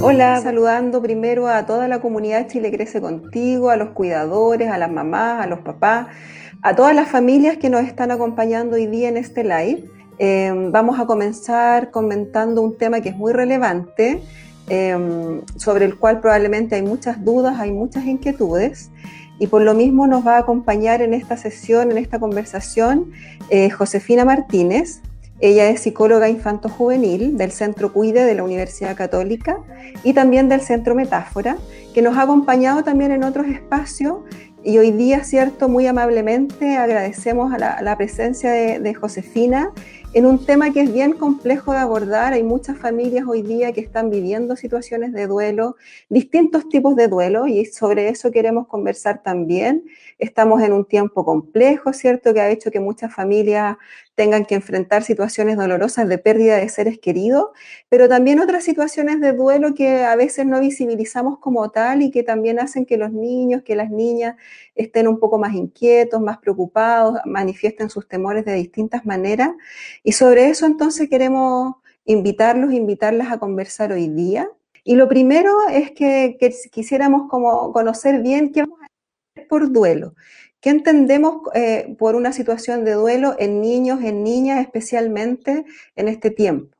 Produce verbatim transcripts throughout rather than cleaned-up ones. Hola, saludando primero a toda la comunidad Chile Crece Contigo, a los cuidadores, a las mamás, a los papás, a todas las familias que nos están acompañando hoy día en este live. Eh, vamos a comenzar comentando un tema que es muy relevante, eh, sobre el cual probablemente hay muchas dudas, hay muchas inquietudes, y por lo mismo nos va a acompañar en esta sesión, en esta conversación, eh, Josefina Martínez. Ella es psicóloga infanto-juvenil del Centro Cuide de la Universidad Católica y también del Centro Metáfora, que nos ha acompañado también en otros espacios, y hoy día, cierto, muy amablemente agradecemos a la, a la presencia de, de Josefina en un tema que es bien complejo de abordar. Hay muchas familias hoy día que están viviendo situaciones de duelo, distintos tipos de duelo, y sobre eso queremos conversar también. Estamos en un tiempo complejo, ¿cierto?, que ha hecho que muchas familias tengan que enfrentar situaciones dolorosas de pérdida de seres queridos, pero también otras situaciones de duelo que a veces no visibilizamos como tal y que también hacen que los niños, que las niñas estén un poco más inquietos, más preocupados, manifiesten sus temores de distintas maneras. Y sobre eso entonces queremos invitarlos, invitarlas a conversar hoy día. Y lo primero es que, que quisiéramos como conocer bien qué vamos a hacer por duelo. ¿Qué entendemos eh, por una situación de duelo en niños, en niñas, especialmente en este tiempo?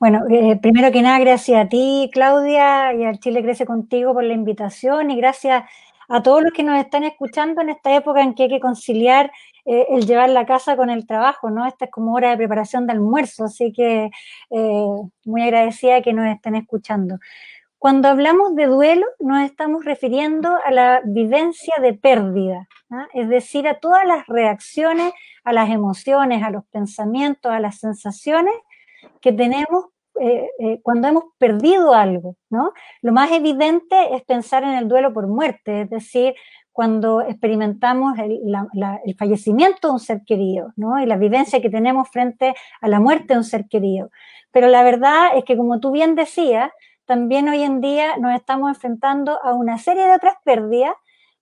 Bueno, eh, primero que nada, gracias a ti, Claudia, y al Chile Crece Contigo por la invitación, y gracias a todos los que nos están escuchando en esta época en que hay que conciliar eh, el llevar la casa con el trabajo, ¿no? Esta es como hora de preparación de almuerzo, así que eh, muy agradecida que nos estén escuchando. Cuando hablamos de duelo, nos estamos refiriendo a la vivencia de pérdida, ¿no? Es decir, a todas las reacciones, a las emociones, a los pensamientos, a las sensaciones que tenemos eh, eh, cuando hemos perdido algo, ¿no? Lo más evidente es pensar en el duelo por muerte, es decir, cuando experimentamos el, la, la, el fallecimiento de un ser querido, ¿no? Y la vivencia que tenemos frente a la muerte de un ser querido. Pero la verdad es que, como tú bien decías, también hoy en día nos estamos enfrentando a una serie de otras pérdidas,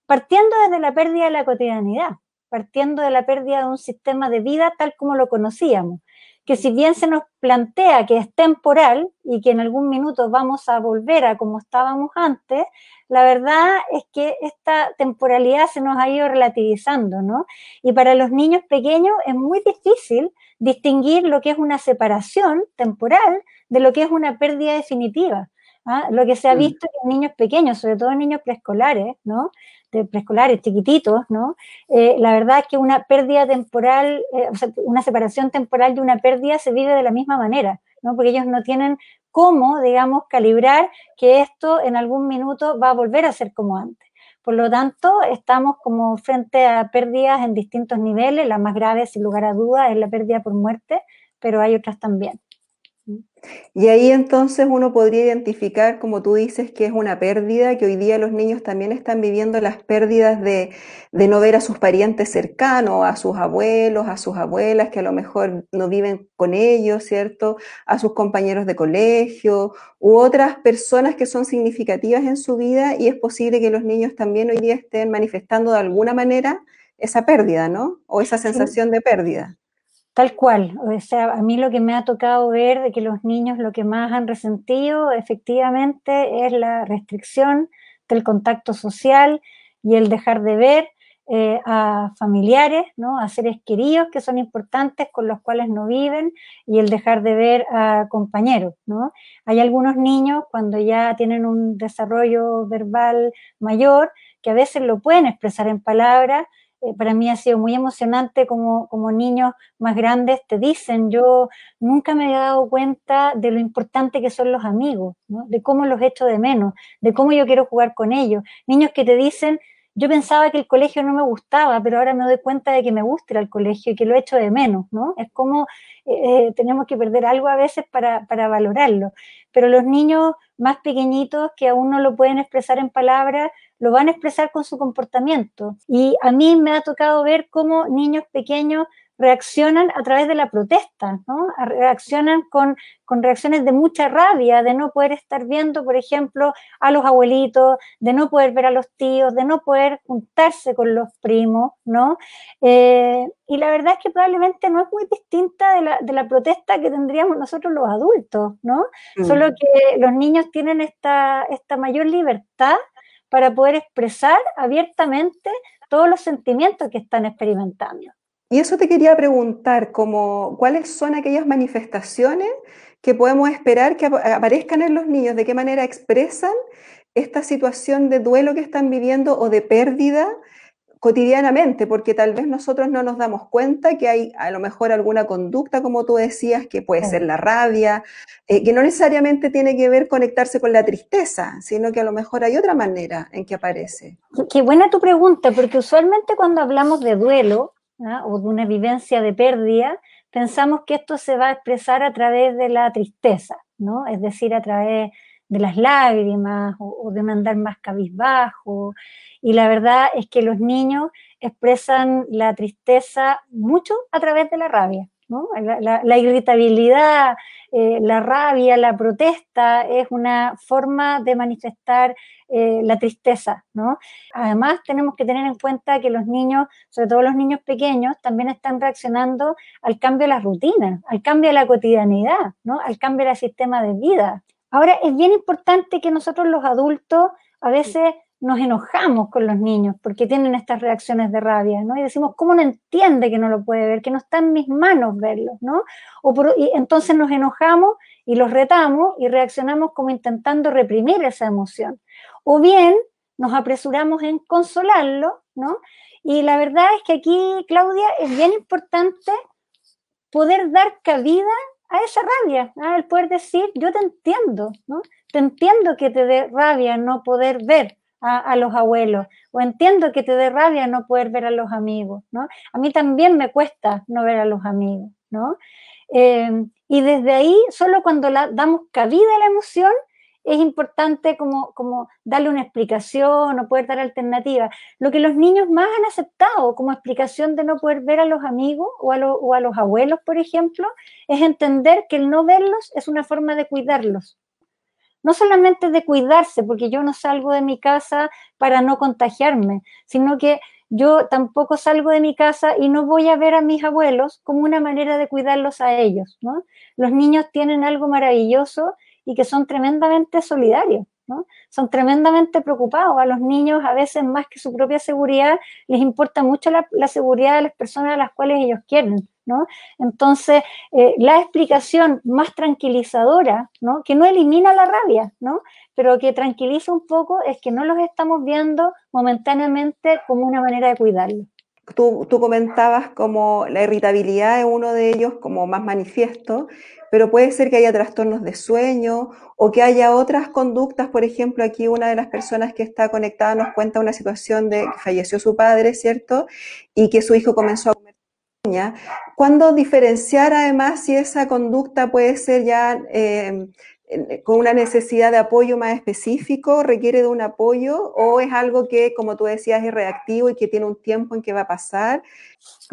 partiendo desde la pérdida de la cotidianidad, partiendo de la pérdida de un sistema de vida tal como lo conocíamos, que si bien se nos plantea que es temporal y que en algún minuto vamos a volver a como estábamos antes, la verdad es que esta temporalidad se nos ha ido relativizando, ¿no? Y para los niños pequeños es muy difícil distinguir lo que es una separación temporal de lo que es una pérdida definitiva. ¿Ah? Lo que se ha visto en niños pequeños, sobre todo en niños preescolares, ¿no? De preescolares chiquititos, ¿no? Eh, la verdad es que una pérdida temporal, eh, o sea, una separación temporal de una pérdida se vive de la misma manera, ¿no? Porque ellos no tienen cómo, digamos, calibrar que esto en algún minuto va a volver a ser como antes. Por lo tanto, estamos como frente a pérdidas en distintos niveles. La más grave, sin lugar a dudas, es la pérdida por muerte, pero hay otras también. Y ahí entonces uno podría identificar, como tú dices, que es una pérdida, que hoy día los niños también están viviendo las pérdidas de, de no ver a sus parientes cercanos, a sus abuelos, a sus abuelas, que a lo mejor no viven con ellos, ¿cierto?, a sus compañeros de colegio u otras personas que son significativas en su vida, y es posible que los niños también hoy día estén manifestando de alguna manera esa pérdida, ¿no?, o esa sensación de pérdida. Tal cual, o sea, a mí lo que me ha tocado ver de que los niños lo que más han resentido efectivamente es la restricción del contacto social y el dejar de ver eh, a familiares, ¿no?, a seres queridos que son importantes con los cuales no viven, y el dejar de ver a compañeros, ¿no? Hay algunos niños cuando ya tienen un desarrollo verbal mayor que a veces lo pueden expresar en palabras. Para mí ha sido muy emocionante como, como niños más grandes te dicen: yo nunca me había dado cuenta de lo importante que son los amigos, ¿no?, de cómo los echo de menos, de cómo yo quiero jugar con ellos. Niños que te dicen: yo pensaba que el colegio no me gustaba, pero ahora me doy cuenta de que me gusta ir al colegio y que lo echo de menos, ¿no? Es como eh, tenemos que perder algo a veces para, para valorarlo. Pero los niños más pequeñitos, que aún no lo pueden expresar en palabras, lo van a expresar con su comportamiento. Y a mí me ha tocado ver cómo niños pequeños reaccionan a través de la protesta, ¿no? Reaccionan con, con reacciones de mucha rabia, de no poder estar viendo, por ejemplo, a los abuelitos, de no poder ver a los tíos, de no poder juntarse con los primos, ¿no? Eh, y la verdad es que probablemente no es muy distinta de la, de la protesta que tendríamos nosotros los adultos, ¿no? Mm. Solo que los niños tienen esta, esta mayor libertad para poder expresar abiertamente todos los sentimientos que están experimentando. Y eso te quería preguntar, como, ¿cuáles son aquellas manifestaciones que podemos esperar que aparezcan en los niños? ¿De qué manera expresan esta situación de duelo que están viviendo o de pérdida cotidianamente? Porque tal vez nosotros no nos damos cuenta que hay a lo mejor alguna conducta, como tú decías, que puede ser la rabia, eh, que no necesariamente tiene que ver conectarse con la tristeza, sino que a lo mejor hay otra manera en que aparece. Qué buena tu pregunta, porque usualmente cuando hablamos de duelo, ¿no? O de una vivencia de pérdida, pensamos que esto se va a expresar a través de la tristeza, ¿no? Es decir, a través de las lágrimas o, o de un andar más cabizbajo. Y la verdad es que los niños expresan la tristeza mucho a través de la rabia, ¿no? La, la, la irritabilidad, eh, la rabia, la protesta es una forma de manifestar eh, la tristeza, ¿no? Además, tenemos que tener en cuenta que los niños, sobre todo los niños pequeños, también están reaccionando al cambio de las rutinas, al cambio de la cotidianidad, ¿no? Al cambio del sistema de vida. Ahora, es bien importante que nosotros los adultos a veces nos enojamos con los niños porque tienen estas reacciones de rabia, ¿no? Y decimos, ¿cómo no entiende que no lo puede ver? Que no está en mis manos verlo, ¿no? O por, y entonces nos enojamos y los retamos y reaccionamos como intentando reprimir esa emoción. O bien nos apresuramos en consolarlo, ¿no? Y la verdad es que aquí, Claudia, es bien importante poder dar cabida a esa rabia, ¿no? El poder decir, yo te entiendo, ¿no? Te entiendo que te dé rabia no poder ver A, a los abuelos, o entiendo que te dé rabia no poder ver a los amigos, ¿no? A mí también me cuesta no ver a los amigos, ¿no? Eh, y desde ahí, solo cuando la, damos cabida a la emoción, es importante como, como darle una explicación o poder dar alternativas. Lo que los niños más han aceptado como explicación de no poder ver a los amigos o a, lo, o a los abuelos, por ejemplo, es entender que el no verlos es una forma de cuidarlos. No solamente de cuidarse, porque yo no salgo de mi casa para no contagiarme, sino que yo tampoco salgo de mi casa y no voy a ver a mis abuelos como una manera de cuidarlos a ellos, ¿no? Los niños tienen algo maravilloso y que son tremendamente solidarios, ¿no? Son tremendamente preocupados. A los niños, a veces más que su propia seguridad, les importa mucho la, la seguridad de las personas a las cuales ellos quieren, ¿no? Entonces, eh, la explicación más tranquilizadora, ¿no? Que no elimina la rabia, ¿no? Pero que tranquiliza un poco, es que no los estamos viendo momentáneamente como una manera de cuidarlos. Tú, tú comentabas como la irritabilidad es uno de ellos como más manifiesto, pero puede ser que haya trastornos de sueño o que haya otras conductas. Por ejemplo, aquí una de las personas que está conectada nos cuenta una situación de que falleció su padre, ¿cierto? Y que su hijo comenzó a comer. ¿Cuándo diferenciar además si esa conducta puede ser ya eh, con una necesidad de apoyo más específico, requiere de un apoyo, o es algo que, como tú decías, es reactivo y que tiene un tiempo en que va a pasar?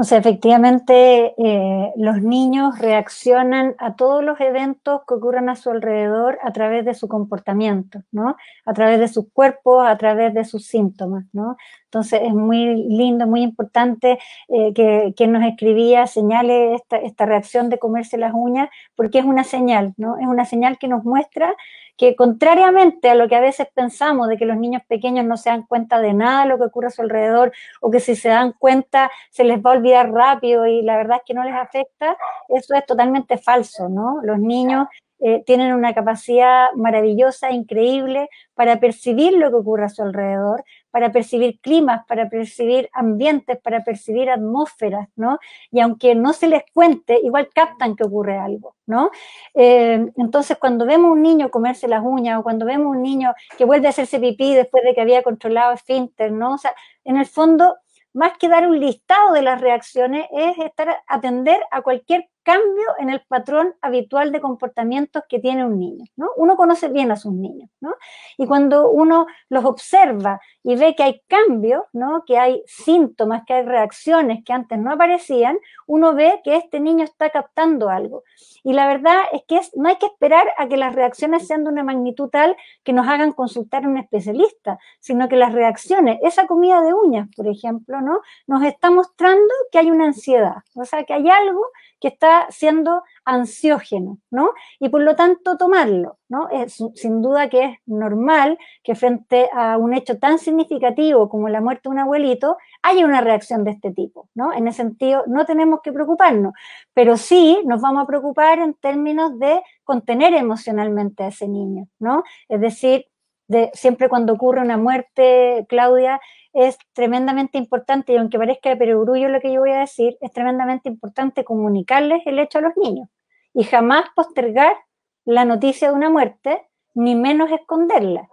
O sea, efectivamente eh, los niños reaccionan a todos los eventos que ocurran a su alrededor a través de su comportamiento, ¿no? A través de sus cuerpos, a través de sus síntomas, ¿no? Entonces es muy lindo, muy importante eh, que quien nos escribía señale esta, esta reacción de comerse las uñas, porque es una señal, ¿no? Es una señal que nos muestra que, contrariamente a lo que a veces pensamos de que los niños pequeños no se dan cuenta de nada de lo que ocurre a su alrededor, o que si se dan cuenta se les va a olvidar rápido y la verdad es que no les afecta, eso es totalmente falso, ¿no? Los niños eh, tienen una capacidad maravillosa, increíble, para percibir lo que ocurre a su alrededor, para percibir climas, para percibir ambientes, para percibir atmósferas, ¿no? Y aunque no se les cuente, igual captan que ocurre algo, ¿no? Eh, entonces, cuando vemos un niño comerse las uñas, o cuando vemos un niño que vuelve a hacerse pipí después de que había controlado esfínter, ¿no? O sea, en el fondo, más que dar un listado de las reacciones, es estar atender a cualquier cambio en el patrón habitual de comportamientos que tiene un niño, ¿no? Uno conoce bien a sus niños, ¿no? Y cuando uno los observa y ve que hay cambios, ¿no? Que hay síntomas, que hay reacciones que antes no aparecían, uno ve que este niño está captando algo. Y la verdad es que es, no hay que esperar a que las reacciones sean de una magnitud tal que nos hagan consultar a un especialista, sino que las reacciones, esa comida de uñas, por ejemplo, ¿no? Nos está mostrando que hay una ansiedad, o sea, que hay algo que está siendo ansiógeno, ¿no? Y por lo tanto tomarlo, ¿no? Es, sin duda que es normal que frente a un hecho tan significativo como la muerte de un abuelito haya una reacción de este tipo, ¿no? En ese sentido no tenemos que preocuparnos, pero sí nos vamos a preocupar en términos de contener emocionalmente a ese niño, ¿no? Es decir, de, siempre cuando ocurre una muerte, Claudia, es tremendamente importante, y aunque parezca de perogrullo lo que yo voy a decir, es tremendamente importante comunicarles el hecho a los niños y jamás postergar la noticia de una muerte, ni menos esconderla,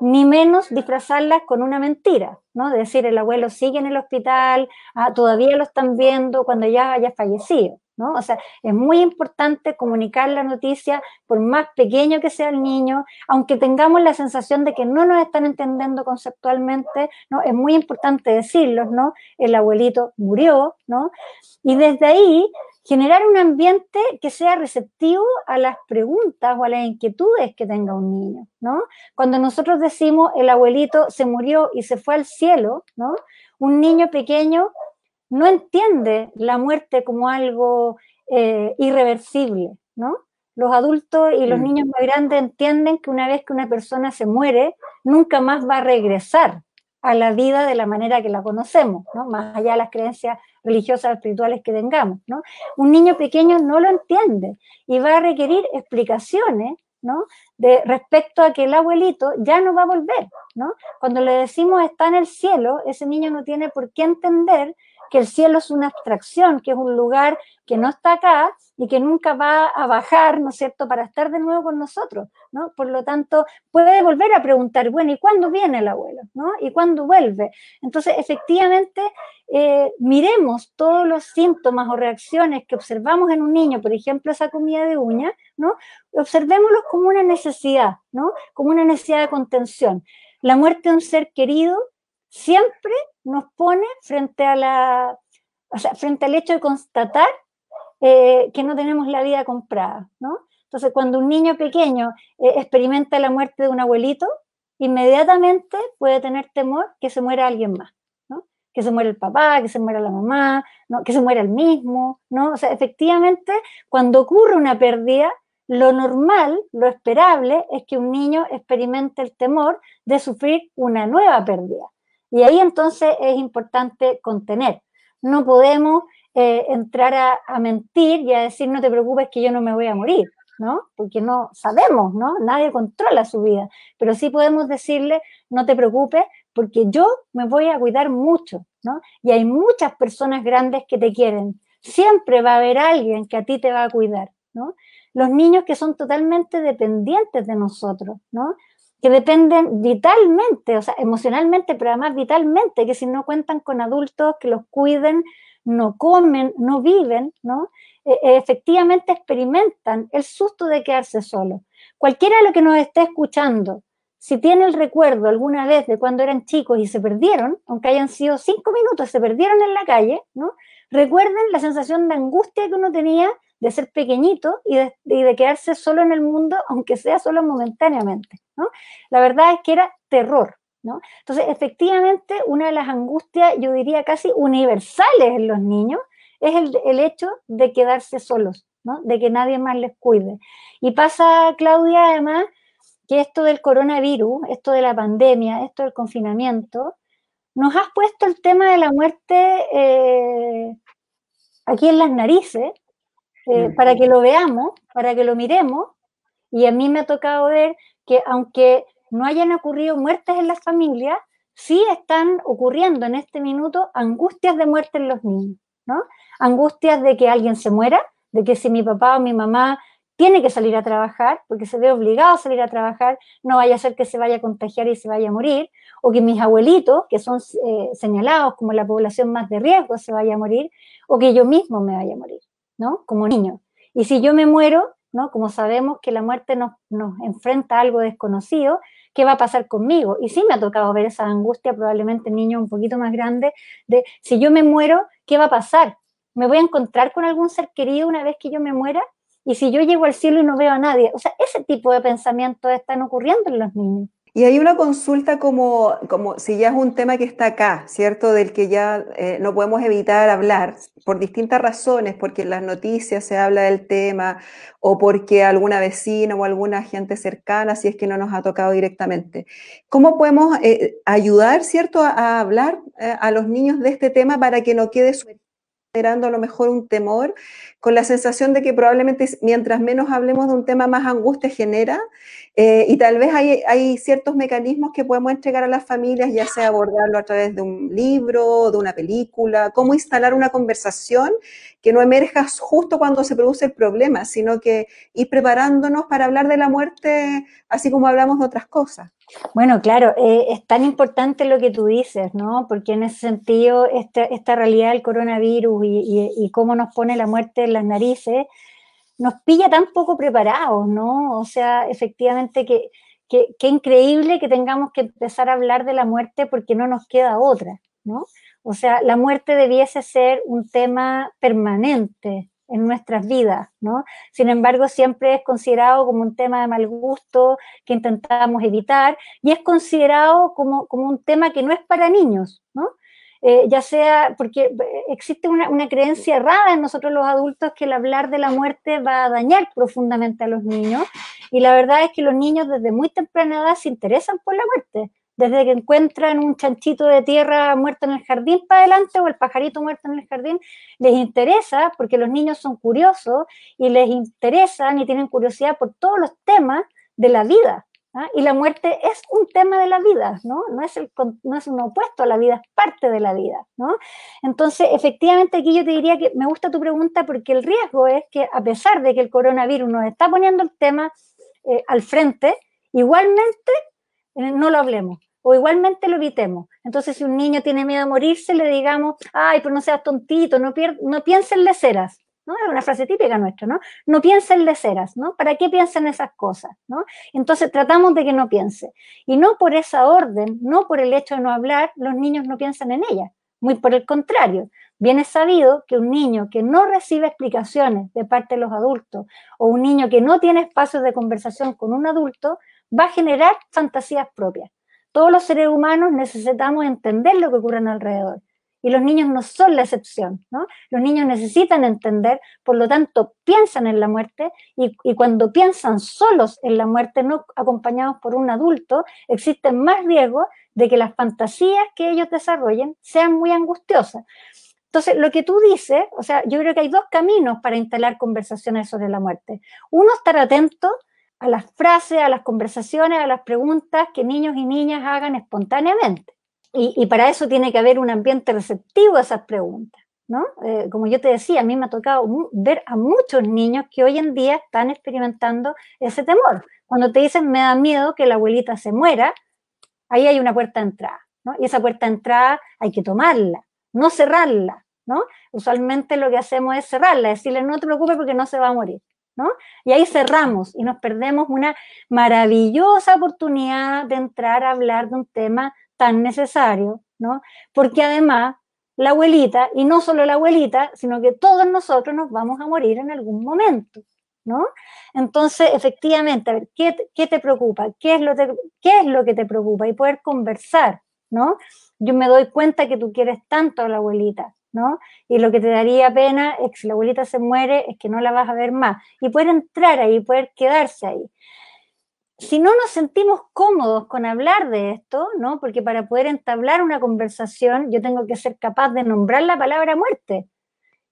ni menos disfrazarla con una mentira, ¿no? De decir, el abuelo sigue en el hospital, ah, todavía lo están viendo cuando ya haya fallecido, ¿no? O sea, es muy importante comunicar la noticia, por más pequeño que sea el niño, aunque tengamos la sensación de que no nos están entendiendo conceptualmente, ¿no? Es muy importante decirlos, ¿no? El abuelito murió, ¿no? Y desde ahí generar un ambiente que sea receptivo a las preguntas o a las inquietudes que tenga un niño, ¿no? Cuando nosotros decimos el abuelito se murió y se fue al cielo, ¿no? Un niño pequeño no entiende la muerte como algo eh, irreversible, ¿no? Los adultos y los niños más grandes entienden que una vez que una persona se muere, nunca más va a regresar a la vida de la manera que la conocemos, ¿no? Más allá de las creencias religiosas, espirituales que tengamos, ¿no? Un niño pequeño no lo entiende y va a requerir explicaciones, ¿no? De respecto a que el abuelito ya no va a volver, ¿no? Cuando le decimos está en el cielo, ese niño no tiene por qué entender que el cielo es una abstracción, que es un lugar que no está acá y que nunca va a bajar, ¿no es cierto?, para estar de nuevo con nosotros, ¿no? Por lo tanto, puede volver a preguntar, bueno, ¿y cuándo viene el abuelo?, ¿no? ¿Y cuándo vuelve? Entonces, efectivamente, eh, miremos todos los síntomas o reacciones que observamos en un niño, por ejemplo, esa comida de uña, ¿no? Observémoslos como una necesidad, ¿no? Como una necesidad de contención. La muerte de un ser querido siempre nos pone frente a la, o sea, frente al hecho de constatar eh, que no tenemos la vida comprada, ¿no? Entonces, cuando un niño pequeño eh, experimenta la muerte de un abuelito, inmediatamente puede tener temor que se muera alguien más, ¿no? Que se muera el papá, que se muera la mamá, ¿no? Que se muera el mismo, ¿no? O sea, efectivamente, cuando ocurre una pérdida, lo normal, lo esperable, es que un niño experimente el temor de sufrir una nueva pérdida. Y ahí entonces es importante contener. No podemos eh, entrar a, a mentir y a decir no te preocupes que yo no me voy a morir, ¿no? Porque no sabemos, ¿no? Nadie controla su vida. Pero sí podemos decirle no te preocupes porque yo me voy a cuidar mucho, ¿no? Y hay muchas personas grandes que te quieren. Siempre va a haber alguien que a ti te va a cuidar, ¿no? Los niños que son totalmente dependientes de nosotros, ¿no? Que dependen vitalmente, o sea, emocionalmente, pero además vitalmente, que si no cuentan con adultos que los cuiden, no comen, no viven, ¿no? E- efectivamente experimentan el susto de quedarse solos. Cualquiera de los que nos esté escuchando, si tiene el recuerdo alguna vez de cuando eran chicos y se perdieron, aunque hayan sido cinco minutos, se perdieron en la calle, ¿no? Recuerden la sensación de angustia que uno tenía de ser pequeñito y de, y de quedarse solo en el mundo, aunque sea solo momentáneamente, ¿no? La verdad es que era terror, ¿no? Entonces, efectivamente, una de las angustias, yo diría casi universales en los niños, es el, el hecho de quedarse solos, ¿no? De que nadie más les cuide. Y pasa, Claudia, además, que esto del coronavirus, esto de la pandemia, esto del confinamiento, nos has puesto el tema de la muerte eh, aquí en las narices, Eh, para que lo veamos, para que lo miremos, y a mí me ha tocado ver que aunque no hayan ocurrido muertes en las familias, sí están ocurriendo en este minuto angustias de muerte en los niños, ¿no? Angustias de que alguien se muera, de que si mi papá o mi mamá tiene que salir a trabajar, porque se ve obligado a salir a trabajar, no vaya a ser que se vaya a contagiar y se vaya a morir, o que mis abuelitos, que son eh, señalados como la población más de riesgo, se vaya a morir, o que yo mismo me vaya a morir, ¿no? Como niño. Y si yo me muero, ¿no? Como sabemos que la muerte nos, nos enfrenta a algo desconocido, ¿qué va a pasar conmigo? Y sí me ha tocado ver esa angustia, probablemente en niños un poquito más grandes, de si yo me muero, ¿qué va a pasar? ¿Me voy a encontrar con algún ser querido una vez que yo me muera? Y si yo llego al cielo y no veo a nadie. O sea, ese tipo de pensamientos están ocurriendo en los niños. Y hay una consulta como, como si ya es un tema que está acá, ¿cierto? Del que ya eh, no podemos evitar hablar por distintas razones, porque en las noticias se habla del tema o porque alguna vecina o alguna gente cercana, si es que no nos ha tocado directamente. ¿Cómo podemos eh, ayudar, ¿cierto?, a, a hablar eh, a los niños de este tema para que no quede suelto, generando a lo mejor un temor, con la sensación de que probablemente mientras menos hablemos de un tema más angustia genera, eh, y tal vez hay, hay ciertos mecanismos que podemos entregar a las familias, ya sea abordarlo a través de un libro, de una película, cómo instalar una conversación que no emerja justo cuando se produce el problema, sino que ir preparándonos para hablar de la muerte, así como hablamos de otras cosas? Bueno, claro, eh, es tan importante lo que tú dices, ¿no? Porque en ese sentido, esta, esta realidad del coronavirus y, y, y cómo nos pone la muerte en las narices, nos pilla tan poco preparados, ¿no? O sea, efectivamente, que, que, que increíble que tengamos que empezar a hablar de la muerte porque no nos queda otra, ¿no? O sea, la muerte debiese ser un tema permanente en nuestras vidas, ¿no? Sin embargo, siempre es considerado como un tema de mal gusto que intentamos evitar y es considerado como, como un tema que no es para niños, ¿no? Eh, ya sea porque existe una, una creencia errada en nosotros los adultos que el hablar de la muerte va a dañar profundamente a los niños, y la verdad es que los niños desde muy temprana edad se interesan por la muerte. Desde que encuentran un chanchito de tierra muerto en el jardín para adelante o el pajarito muerto en el jardín, les interesa porque los niños son curiosos y les interesan y tienen curiosidad por todos los temas de la vida, ¿ah? Y la muerte es un tema de la vida, ¿no? No es, el, no es un opuesto a la vida, es parte de la vida, ¿no? Entonces, efectivamente, aquí yo te diría que me gusta tu pregunta porque el riesgo es que a pesar de que el coronavirus nos está poniendo el tema eh, al frente, igualmente no lo hablemos, o igualmente lo evitemos. Entonces, si un niño tiene miedo a morirse, le digamos, ay, pero no seas tontito, no, no pienses en leceras, ¿no? Es una frase típica nuestra, ¿no? No pienses en leceras, ¿no? ¿Para qué piensan esas cosas, no? Entonces, tratamos de que no piense. Y no por esa orden, no por el hecho de no hablar, los niños no piensan en ella. Muy por el contrario. Bien es sabido que un niño que no recibe explicaciones de parte de los adultos, o un niño que no tiene espacios de conversación con un adulto, va a generar fantasías propias. Todos los seres humanos necesitamos entender lo que ocurre a nuestro alrededor. Y los niños no son la excepción, ¿no? Los niños necesitan entender, por lo tanto piensan en la muerte, y, y cuando piensan solos en la muerte, no acompañados por un adulto, existen más riesgos de que las fantasías que ellos desarrollen sean muy angustiosas. Entonces, lo que tú dices, o sea, yo creo que hay dos caminos para instalar conversaciones sobre la muerte. Uno, estar atento a las frases, a las conversaciones, a las preguntas que niños y niñas hagan espontáneamente. Y, y para eso tiene que haber un ambiente receptivo a esas preguntas, ¿no? Eh, como yo te decía, a mí me ha tocado ver a muchos niños que hoy en día están experimentando ese temor. Cuando te dicen, me da miedo que la abuelita se muera, ahí hay una puerta de entrada, ¿no? Y esa puerta de entrada hay que tomarla, no cerrarla, ¿no? Usualmente lo que hacemos es cerrarla, decirle, no te preocupes porque no se va a morir, ¿no? Y ahí cerramos y nos perdemos una maravillosa oportunidad de entrar a hablar de un tema tan necesario, ¿no? Porque además la abuelita, y no solo la abuelita, sino que todos nosotros nos vamos a morir en algún momento, ¿no? Entonces, efectivamente, a ver, ¿qué, qué te preocupa? ¿Qué es lo te, qué es lo que te preocupa? Y poder conversar, ¿no? Yo me doy cuenta que tú quieres tanto a la abuelita, ¿no? Y lo que te daría pena es que si la abuelita se muere, es que no la vas a ver más. Y poder entrar ahí, poder quedarse ahí. Si no nos sentimos cómodos con hablar de esto, ¿no? Porque para poder entablar una conversación, yo tengo que ser capaz de nombrar la palabra muerte.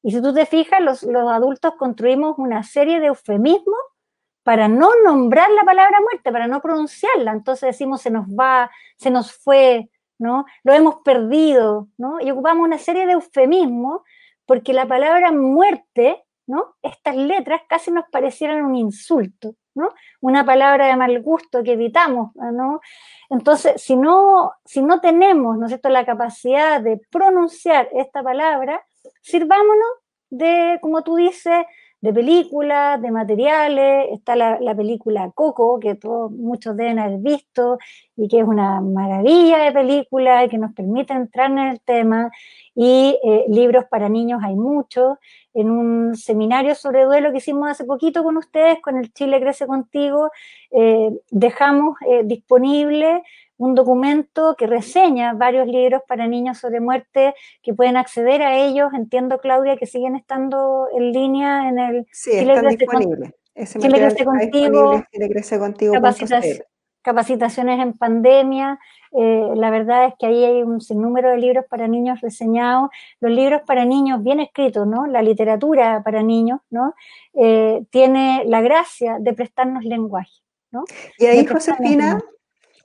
Y si tú te fijas, los, los adultos construimos una serie de eufemismos para no nombrar la palabra muerte, para no pronunciarla. Entonces decimos, se nos va, se nos fue, ¿no? Lo hemos perdido, ¿no? Y ocupamos una serie de eufemismos porque la palabra muerte, ¿no? Estas letras casi nos parecieran un insulto, ¿no? Una palabra de mal gusto que evitamos, ¿no? Entonces, si no, si no tenemos, ¿no es cierto?, la capacidad de pronunciar esta palabra, sirvámonos de, como tú dices, de películas, de materiales. Está la, la película Coco, que todos, muchos deben haber visto, y que es una maravilla de película y que nos permite entrar en el tema. Y eh, libros para niños hay muchos. En un seminario sobre duelo que hicimos hace poquito con ustedes, con el Chile Crece Contigo, eh, dejamos eh, disponible un documento que reseña varios libros para niños sobre muerte, que pueden acceder a ellos. Entiendo, Claudia, que siguen estando en línea en el... Sí, Chile están disponibles. Chile Crece Contigo, Chile Crece Contigo, capacitac- capacitaciones en pandemia. Eh, la verdad es que ahí hay un sinnúmero de libros para niños reseñados, los libros para niños bien escritos, ¿no? La literatura para niños, ¿no? Eh, tiene la gracia de prestarnos lenguaje, ¿no? Y ahí, Josefina,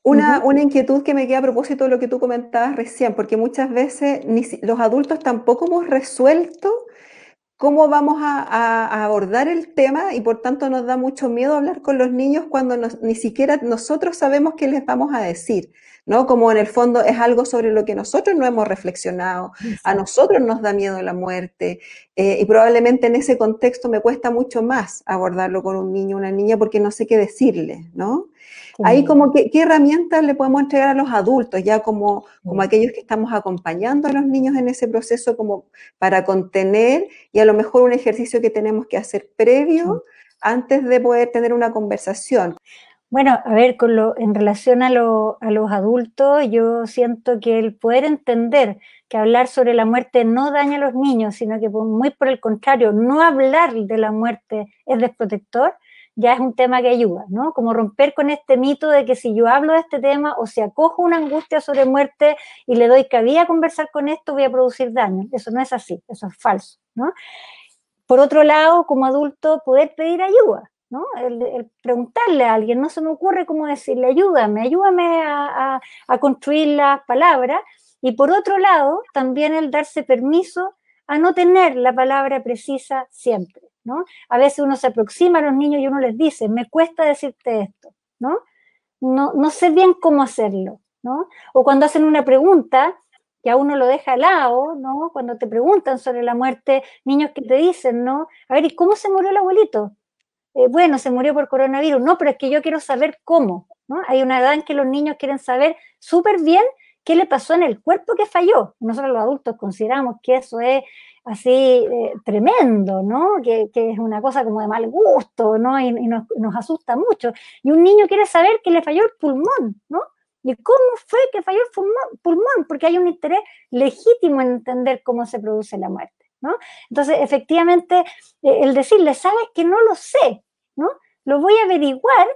Una, una inquietud que me queda a propósito de lo que tú comentabas recién, porque muchas veces ni, los adultos tampoco hemos resuelto cómo vamos a, a, a abordar el tema, y por tanto nos da mucho miedo hablar con los niños cuando nos, ni siquiera nosotros sabemos qué les vamos a decir, ¿no? Como en el fondo es algo sobre lo que nosotros no hemos reflexionado, a nosotros nos da miedo la muerte, eh, y probablemente en ese contexto me cuesta mucho más abordarlo con un niño o una niña porque no sé qué decirle, ¿no? Sí. Ahí como que, ¿qué herramientas le podemos entregar a los adultos, ya como, como aquellos que estamos acompañando a los niños en ese proceso, como para contener, y a lo mejor un ejercicio que tenemos que hacer previo, sí, antes de poder tener una conversación? Bueno, a ver, con lo, en relación a, lo, a los adultos, yo siento que el poder entender que hablar sobre la muerte no daña a los niños, sino que muy por el contrario, no hablar de la muerte es desprotector, ya es un tema que ayuda, ¿no? Como romper con este mito de que si yo hablo de este tema o si acojo una angustia sobre muerte y le doy cabida a conversar con esto, voy a producir daño. Eso no es así, eso es falso, ¿no? Por otro lado, como adulto, poder pedir ayuda, ¿no? El, el preguntarle a alguien, no se me ocurre cómo decirle, ayúdame, ayúdame a, a, a construir las palabras. Y por otro lado, también el darse permiso a no tener la palabra precisa siempre, ¿no? A veces uno se aproxima a los niños y uno les dice, me cuesta decirte esto, ¿no? No, no sé bien cómo hacerlo, ¿no? O cuando hacen una pregunta que a uno lo deja al lado, ¿no? Cuando te preguntan sobre la muerte, niños que te dicen, ¿no? A ver, ¿y cómo se murió el abuelito? Eh, bueno, se murió por coronavirus. No, pero es que yo quiero saber cómo, ¿no? Hay una edad en que los niños quieren saber súper bien qué le pasó en el cuerpo que falló. Nosotros los adultos consideramos que eso es así eh, tremendo, ¿no? Que, que es una cosa como de mal gusto, ¿no? Y, y nos, nos asusta mucho. Y un niño quiere saber que le falló el pulmón, ¿no? ¿Y cómo fue que falló el pulmón? pulmón? Porque hay un interés legítimo en entender cómo se produce la muerte, ¿no? Entonces, efectivamente, eh, el decirle, sabes que no lo sé, ¿no? Lo voy a averiguar,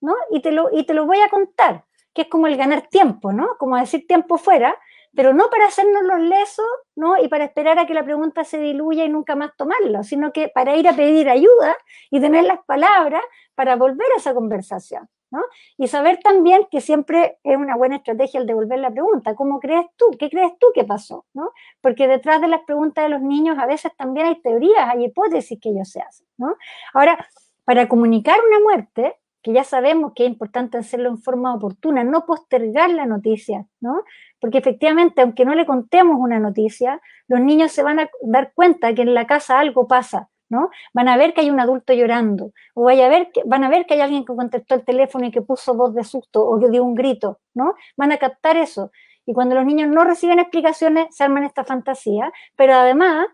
¿no? Y te lo, y te lo voy a contar, que es como el ganar tiempo, ¿no? Como decir tiempo fuera, pero no para hacernos los lesos, ¿no? Y para esperar a que la pregunta se diluya y nunca más tomarlo, sino que para ir a pedir ayuda y tener las palabras para volver a esa conversación, ¿no? Y saber también que siempre es una buena estrategia el devolver la pregunta, ¿cómo crees tú? ¿Qué crees tú que pasó? ¿No? Porque detrás de las preguntas de los niños a veces también hay teorías, hay hipótesis que ellos se hacen, ¿no? Ahora, para comunicar una muerte, que ya sabemos que es importante hacerlo en forma oportuna, no postergar la noticia, ¿no? Porque efectivamente, aunque no le contemos una noticia, los niños se van a dar cuenta que en la casa algo pasa, ¿no? Van a ver que hay un adulto llorando, o vaya a ver que, van a ver que hay alguien que contestó el teléfono y que puso voz de susto o que dio un grito, ¿no? Van a captar eso. Y cuando los niños no reciben explicaciones, se arman esta fantasía, pero además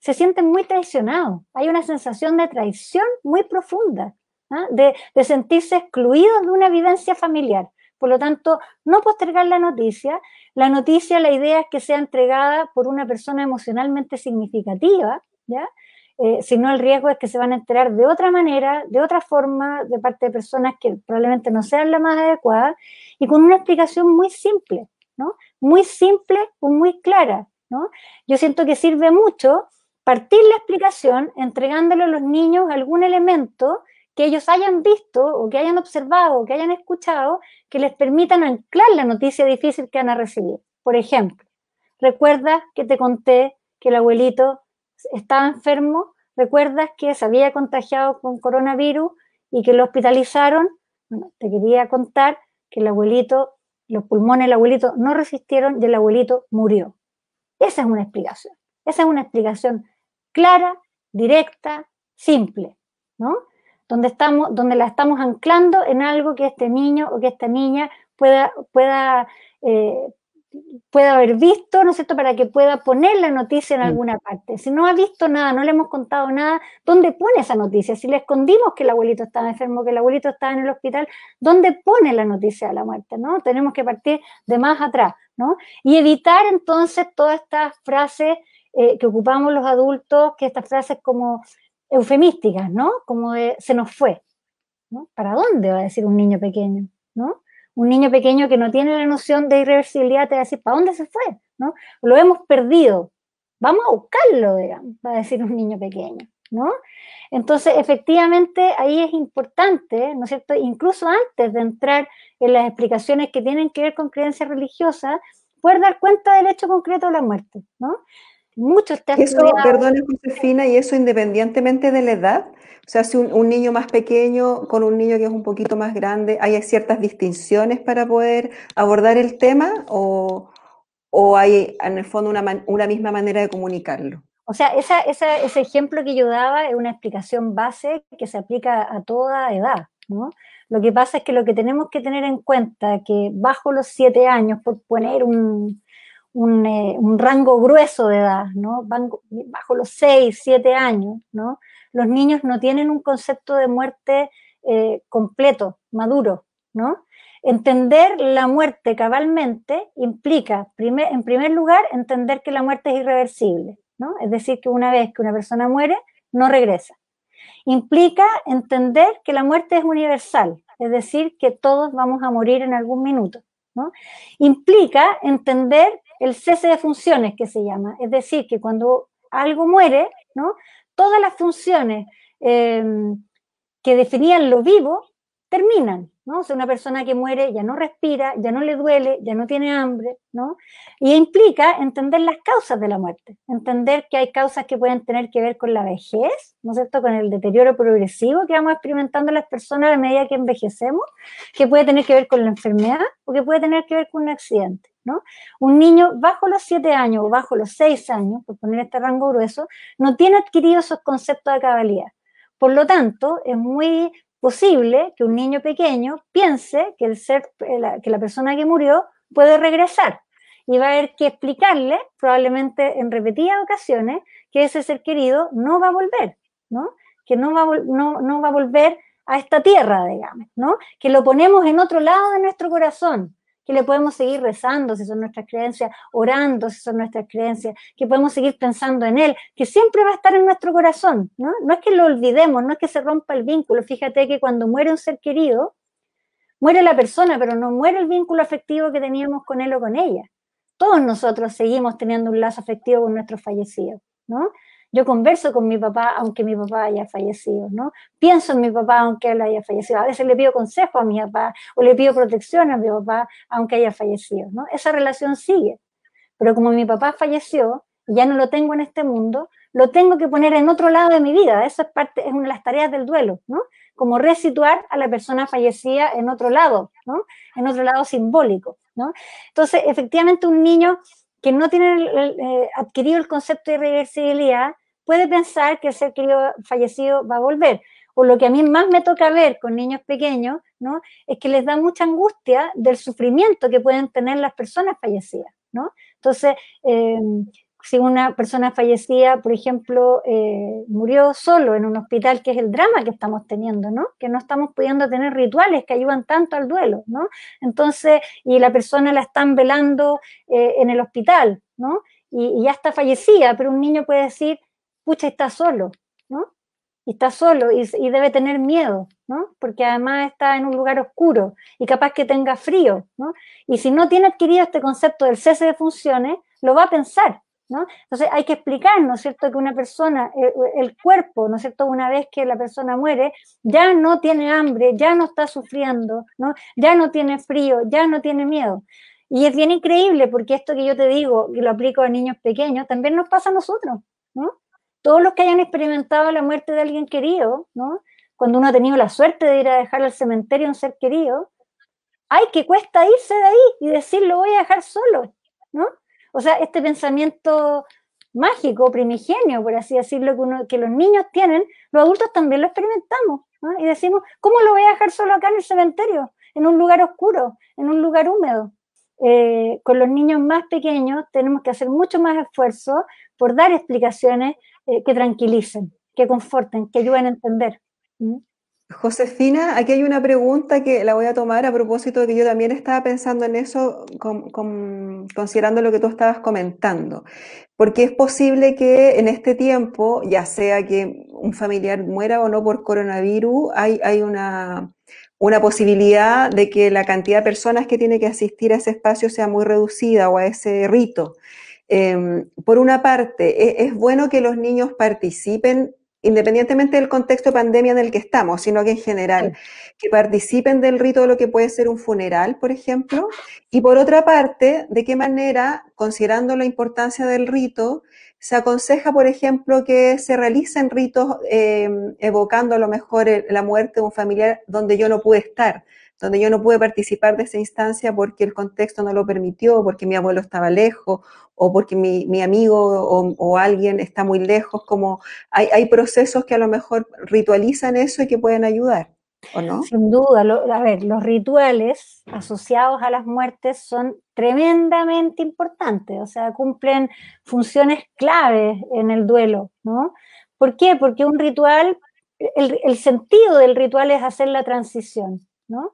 se sienten muy traicionados. Hay una sensación de traición muy profunda, ¿no? De, de sentirse excluidos de una vivencia familiar. Por lo tanto, no postergar la noticia. La noticia, la idea es que sea entregada por una persona emocionalmente significativa, ¿ya? Eh, si no, el riesgo es que se van a enterar de otra manera, de otra forma, de parte de personas que probablemente no sean las más adecuadas, y con una explicación muy simple, ¿no? Muy simple o muy clara, ¿no? Yo siento que sirve mucho partir la explicación entregándole a los niños algún elemento que ellos hayan visto o que hayan observado o que hayan escuchado que les permitan anclar la noticia difícil que van a recibir. Por ejemplo, ¿recuerdas que te conté que el abuelito estaba enfermo? ¿Recuerdas que se había contagiado con coronavirus y que lo hospitalizaron? Bueno, te quería contar que el abuelito, los pulmones del abuelito no resistieron y el abuelito murió. Esa es una explicación. Esa es una explicación clara, directa, simple, ¿no? Donde, estamos, donde la estamos anclando en algo que este niño o que esta niña pueda, pueda, eh, pueda haber visto, ¿no es cierto?, para que pueda poner la noticia en alguna parte. Si no ha visto nada, no le hemos contado nada, ¿dónde pone esa noticia? Si le escondimos que el abuelito estaba enfermo, que el abuelito estaba en el hospital, ¿dónde pone la noticia de la muerte, no? Tenemos que partir de más atrás, ¿no? Y evitar entonces todas estas frases eh, que ocupamos los adultos, que estas frases como... eufemísticas, ¿no? Como de se nos fue, ¿no? ¿Para dónde va a decir un niño pequeño, no? Un niño pequeño que no tiene la noción de irreversibilidad te va a decir, ¿para dónde se fue, no? Lo hemos perdido, vamos a buscarlo, digamos, va a decir un niño pequeño, ¿no? Entonces, efectivamente, ahí es importante, ¿no es cierto? Incluso antes de entrar en las explicaciones que tienen que ver con creencias religiosas, poder dar cuenta del hecho concreto de la muerte, ¿no? Mucho está eso, perdona, Josefina, y eso independientemente de la edad. O sea, si un, un niño más pequeño con un niño que es un poquito más grande, ¿hay ciertas distinciones para poder abordar el tema o, o hay en el fondo una, una misma manera de comunicarlo? O sea, esa, esa, ese ejemplo que yo daba es una explicación base que se aplica a toda edad, ¿no? Lo que pasa es que lo que tenemos que tener en cuenta es que bajo los siete años, por poner un... Un, eh, un rango grueso de edad, ¿no? Bajo los seis, siete años, ¿no? Los niños no tienen un concepto de muerte eh, completo, maduro, ¿no? Entender la muerte cabalmente implica, primer, en primer lugar, entender que la muerte es irreversible, ¿no? Es decir, que una vez que una persona muere, no regresa. Implica entender que la muerte es universal, es decir, que todos vamos a morir en algún minuto, ¿no? Implica entender el cese de funciones, que se llama, es decir, que cuando algo muere, ¿no?, todas las funciones eh, que definían lo vivo terminan, ¿no? O sea, una persona que muere ya no respira, ya no le duele, ya no tiene hambre, ¿no? Y implica entender las causas de la muerte, entender que hay causas que pueden tener que ver con la vejez, ¿no es cierto?, con el deterioro progresivo que vamos experimentando las personas a medida que envejecemos, que puede tener que ver con la enfermedad o que puede tener que ver con un accidente, ¿no? Un niño bajo los siete años o bajo los seis años, por poner este rango grueso, no tiene adquirido esos conceptos de cabalidad. Por lo tanto, es muy posible que un niño pequeño piense que, el ser, que la persona que murió puede regresar y va a haber que explicarle, probablemente en repetidas ocasiones, que ese ser querido no va a volver, ¿no? Que no va a, no, no va a volver a esta tierra, digamos, ¿no? Que lo ponemos en otro lado de nuestro corazón, que le podemos seguir rezando si son nuestras creencias, orando si son nuestras creencias, que podemos seguir pensando en él, que siempre va a estar en nuestro corazón, ¿no? No es que lo olvidemos, no es que se rompa el vínculo. Fíjate que cuando muere un ser querido, muere la persona, pero no muere el vínculo afectivo que teníamos con él o con ella. Todos nosotros seguimos teniendo un lazo afectivo con nuestros fallecidos, ¿no? Yo converso con mi papá aunque mi papá haya fallecido, ¿no? Pienso en mi papá aunque él haya fallecido. A veces le pido consejo a mi papá o le pido protección a mi papá aunque haya fallecido, ¿no? Esa relación sigue. Pero como mi papá falleció, ya no lo tengo en este mundo, lo tengo que poner en otro lado de mi vida. Esa es parte, es una de las tareas del duelo, ¿no? Como resituar a la persona fallecida en otro lado, ¿no? En otro lado simbólico, ¿no? Entonces, efectivamente, un niño que no tiene el, el, eh, adquirido el concepto de irreversibilidad puede pensar que el ser querido fallecido va a volver. O lo que a mí más me toca ver con niños pequeños, ¿no?, es que les da mucha angustia del sufrimiento que pueden tener las personas fallecidas, ¿no? Entonces, eh, si una persona fallecida, por ejemplo, eh, murió solo en un hospital, que es el drama que estamos teniendo, ¿no? Que no estamos pudiendo tener rituales que ayudan tanto al duelo, ¿no? Entonces, y la persona la están velando eh, en el hospital, ¿no? Y, y ya está fallecida, pero un niño puede decir, pucha, está solo, ¿no? Y está solo y, y debe tener miedo, ¿no? Porque además está en un lugar oscuro y capaz que tenga frío, ¿no? Y si no tiene adquirido este concepto del cese de funciones, lo va a pensar, ¿no? Entonces hay que explicar, ¿no es cierto?, que una persona, el, el cuerpo, ¿no es cierto?, una vez que la persona muere, ya no tiene hambre, ya no está sufriendo, ¿no? Ya no tiene frío, ya no tiene miedo. Y es bien increíble porque esto que yo te digo, y lo aplico a niños pequeños, también nos pasa a nosotros, ¿no? Todos los que hayan experimentado la muerte de alguien querido, ¿no?, cuando uno ha tenido la suerte de ir a dejar al cementerio a un ser querido, ¡ay, que cuesta irse de ahí y decir, lo voy a dejar solo!, ¿no? O sea, este pensamiento mágico, primigenio, por así decirlo, que, uno, que los niños tienen, los adultos también lo experimentamos, ¿no? Y decimos, ¿cómo lo voy a dejar solo acá en el cementerio? En un lugar oscuro, en un lugar húmedo. Eh, con los niños más pequeños tenemos que hacer mucho más esfuerzo por dar explicaciones eh, que tranquilicen, que conforten, que ayuden a entender. ¿Mm? Josefina, aquí hay una pregunta que la voy a tomar a propósito de que yo también estaba pensando en eso, con, con, considerando lo que tú estabas comentando, porque es posible que en este tiempo, ya sea que un familiar muera o no por coronavirus, hay, hay una, una posibilidad de que la cantidad de personas que tiene que asistir a ese espacio sea muy reducida o a ese rito. Eh, por una parte, es, es bueno que los niños participen independientemente del contexto de pandemia en el que estamos, sino que en general, que participen del rito de lo que puede ser un funeral, por ejemplo, y por otra parte, de qué manera, considerando la importancia del rito, se aconseja, por ejemplo, que se realicen ritos eh, evocando a lo mejor la muerte de un familiar donde yo no pude estar, donde yo no pude participar de esa instancia porque el contexto no lo permitió, porque mi abuelo estaba lejos, o porque mi, mi amigo o, o alguien está muy lejos, como hay, hay procesos que a lo mejor ritualizan eso y que pueden ayudar, ¿o no? Sin duda, lo, a ver, los rituales asociados a las muertes son tremendamente importantes, o sea, cumplen funciones claves en el duelo, ¿no? ¿Por qué? Porque un ritual, el, el sentido del ritual es hacer la transición, ¿no?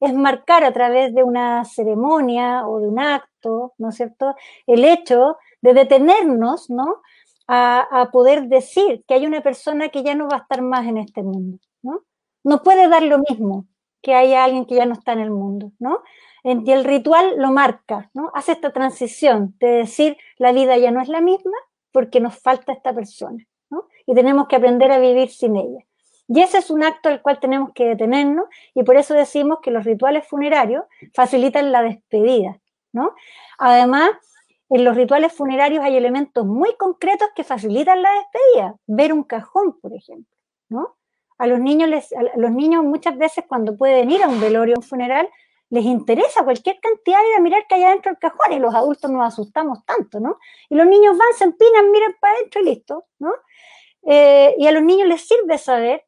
Es marcar a través de una ceremonia o de un acto, ¿no es cierto?, el hecho de detenernos, ¿no?, a, a poder decir que hay una persona que ya no va a estar más en este mundo, ¿no? No puede dar lo mismo que haya alguien que ya no está en el mundo, ¿no? Y el ritual lo marca, ¿no? Hace esta transición de decir la vida ya no es la misma porque nos falta esta persona, ¿no? Y tenemos que aprender a vivir sin ella. Y ese es un acto al cual tenemos que detenernos, y por eso decimos que los rituales funerarios facilitan la despedida, ¿no? Además, en los rituales funerarios hay elementos muy concretos que facilitan la despedida. Ver un cajón, por ejemplo, ¿no? A los niños, les, a los niños muchas veces cuando pueden ir a un velorio o un funeral, les interesa cualquier cantidad ir a mirar que hay adentro del cajón, y los adultos nos asustamos tanto, ¿no? Y los niños van, se empinan, miran para adentro y listo, ¿no? Eh, y a los niños les sirve saber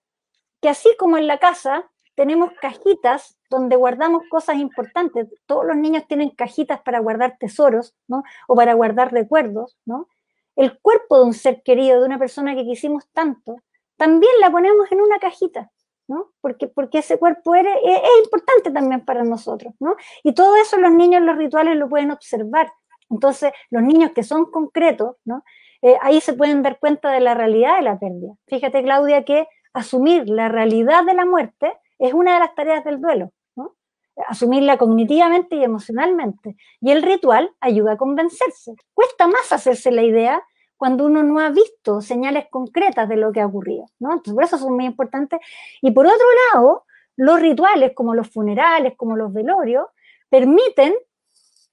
que así como en la casa tenemos cajitas donde guardamos cosas importantes, todos los niños tienen cajitas para guardar tesoros, ¿no?, o para guardar recuerdos, ¿no? El cuerpo de un ser querido, de una persona que quisimos tanto, también la ponemos en una cajita, ¿no? Porque, porque ese cuerpo era, es, es importante también para nosotros, ¿no? Y todo eso los niños en los rituales lo pueden observar. Entonces, los niños que son concretos, ¿no?, eh, ahí se pueden dar cuenta de la realidad de la pérdida. Fíjate, Claudia, que asumir la realidad de la muerte es una de las tareas del duelo, ¿no? Asumirla cognitivamente y emocionalmente. Y el ritual ayuda a convencerse. Cuesta más hacerse la idea cuando uno no ha visto señales concretas de lo que ha ocurrido, ¿no? Entonces, por eso son muy importantes. Y por otro lado, los rituales, como los funerales, como los velorios, permiten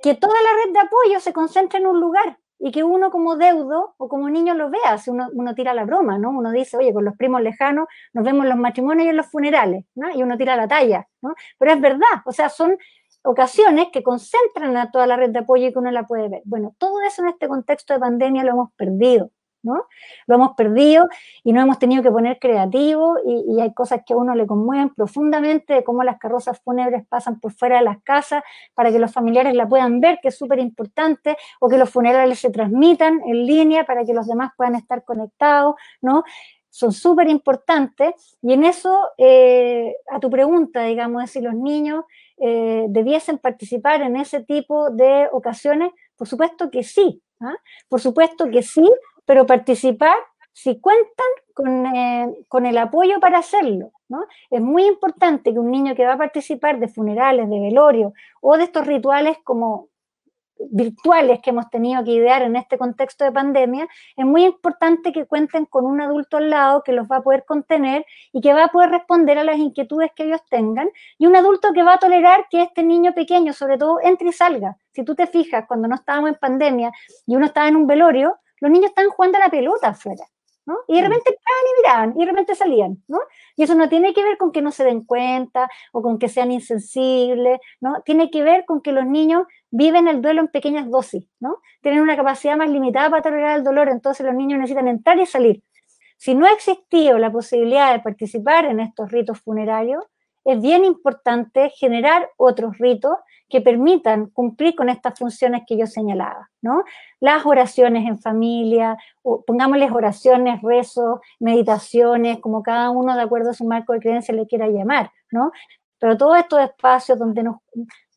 que toda la red de apoyo se concentre en un lugar, y que uno como deudo o como niño lo vea. Si uno, uno tira la broma, ¿no? Uno dice, oye, con los primos lejanos nos vemos en los matrimonios y en los funerales, ¿no? Y uno tira la talla, ¿no? Pero es verdad, o sea, son ocasiones que concentran a toda la red de apoyo y que uno la puede ver. Bueno, todo eso en este contexto de pandemia lo hemos perdido, ¿no? Lo hemos perdido y nos hemos tenido que poner creativos, y, y hay cosas que a uno le conmueven profundamente, de cómo las carrozas fúnebres pasan por fuera de las casas para que los familiares la puedan ver, que es súper importante, o que los funerales se transmitan en línea para que los demás puedan estar conectados, ¿no? Son súper importantes, y en eso, eh, a tu pregunta, digamos, de si los niños eh, debiesen participar en ese tipo de ocasiones, por supuesto que sí, ¿ah? Por supuesto que sí, pero participar si cuentan con, eh, con el apoyo para hacerlo, ¿no? Es muy importante que un niño que va a participar de funerales, de velorio, o de estos rituales como virtuales que hemos tenido que idear en este contexto de pandemia, es muy importante que cuenten con un adulto al lado que los va a poder contener y que va a poder responder a las inquietudes que ellos tengan, y un adulto que va a tolerar que este niño pequeño, sobre todo, entre y salga. Si tú te fijas, cuando no estábamos en pandemia y uno estaba en un velorio, los niños están jugando a la pelota afuera, ¿no? Y de repente entraban y miraban, y de repente salían, ¿no? Y eso no tiene que ver con que no se den cuenta o con que sean insensibles, ¿no? Tiene que ver con que los niños viven el duelo en pequeñas dosis, ¿no? Tienen una capacidad más limitada para tolerar el dolor, entonces los niños necesitan entrar y salir. Si no ha existido la posibilidad de participar en estos ritos funerarios, es bien importante generar otros ritos que permitan cumplir con estas funciones que yo señalaba, ¿no? Las oraciones en familia, o pongámosles oraciones, rezos, meditaciones, como cada uno de acuerdo a su marco de creencia le quiera llamar, ¿no? Pero todos estos espacios donde nos,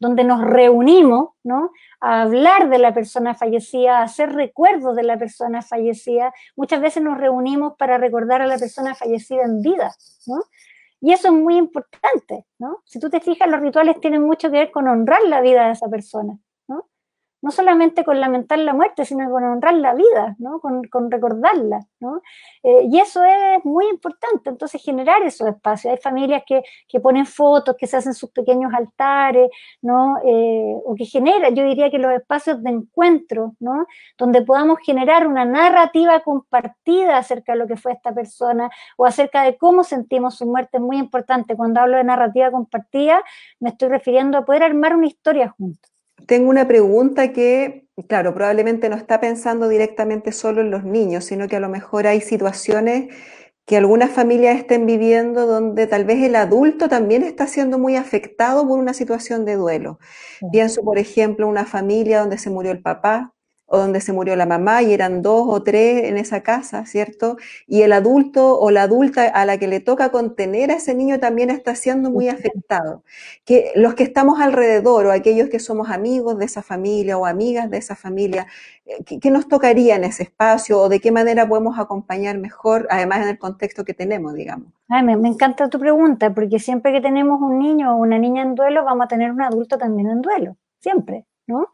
donde nos reunimos, ¿no? A hablar de la persona fallecida, a hacer recuerdos de la persona fallecida, muchas veces nos reunimos para recordar a la persona fallecida en vida, ¿no? Y eso es muy importante, ¿no? Si tú te fijas, los rituales tienen mucho que ver con honrar la vida de esa persona, ¿no? No solamente con lamentar la muerte, sino con honrar la vida, ¿no? Con, con recordarla, ¿no? Eh, y eso es muy importante, entonces generar esos espacios. Hay familias que, que ponen fotos, que se hacen sus pequeños altares, ¿no? Eh, o que generan, yo diría que los espacios de encuentro, ¿no? Donde podamos generar una narrativa compartida acerca de lo que fue esta persona o acerca de cómo sentimos su muerte, es muy importante. Cuando hablo de narrativa compartida, me estoy refiriendo a poder armar una historia juntos. Tengo una pregunta que, claro, probablemente no está pensando directamente solo en los niños, sino que a lo mejor hay situaciones que algunas familias estén viviendo donde tal vez el adulto también está siendo muy afectado por una situación de duelo. Sí. Pienso, por ejemplo, una familia donde se murió el papá o donde se murió la mamá y eran dos o tres en esa casa, ¿cierto? Y el adulto o la adulta a la que le toca contener a ese niño también está siendo muy afectado. Que los que estamos alrededor o aquellos que somos amigos de esa familia o amigas de esa familia, ¿qué nos tocaría en ese espacio o de qué manera podemos acompañar mejor, además en el contexto que tenemos, digamos? Ay, me, me encanta tu pregunta, porque siempre que tenemos un niño o una niña en duelo, vamos a tener un adulto también en duelo, siempre, ¿no?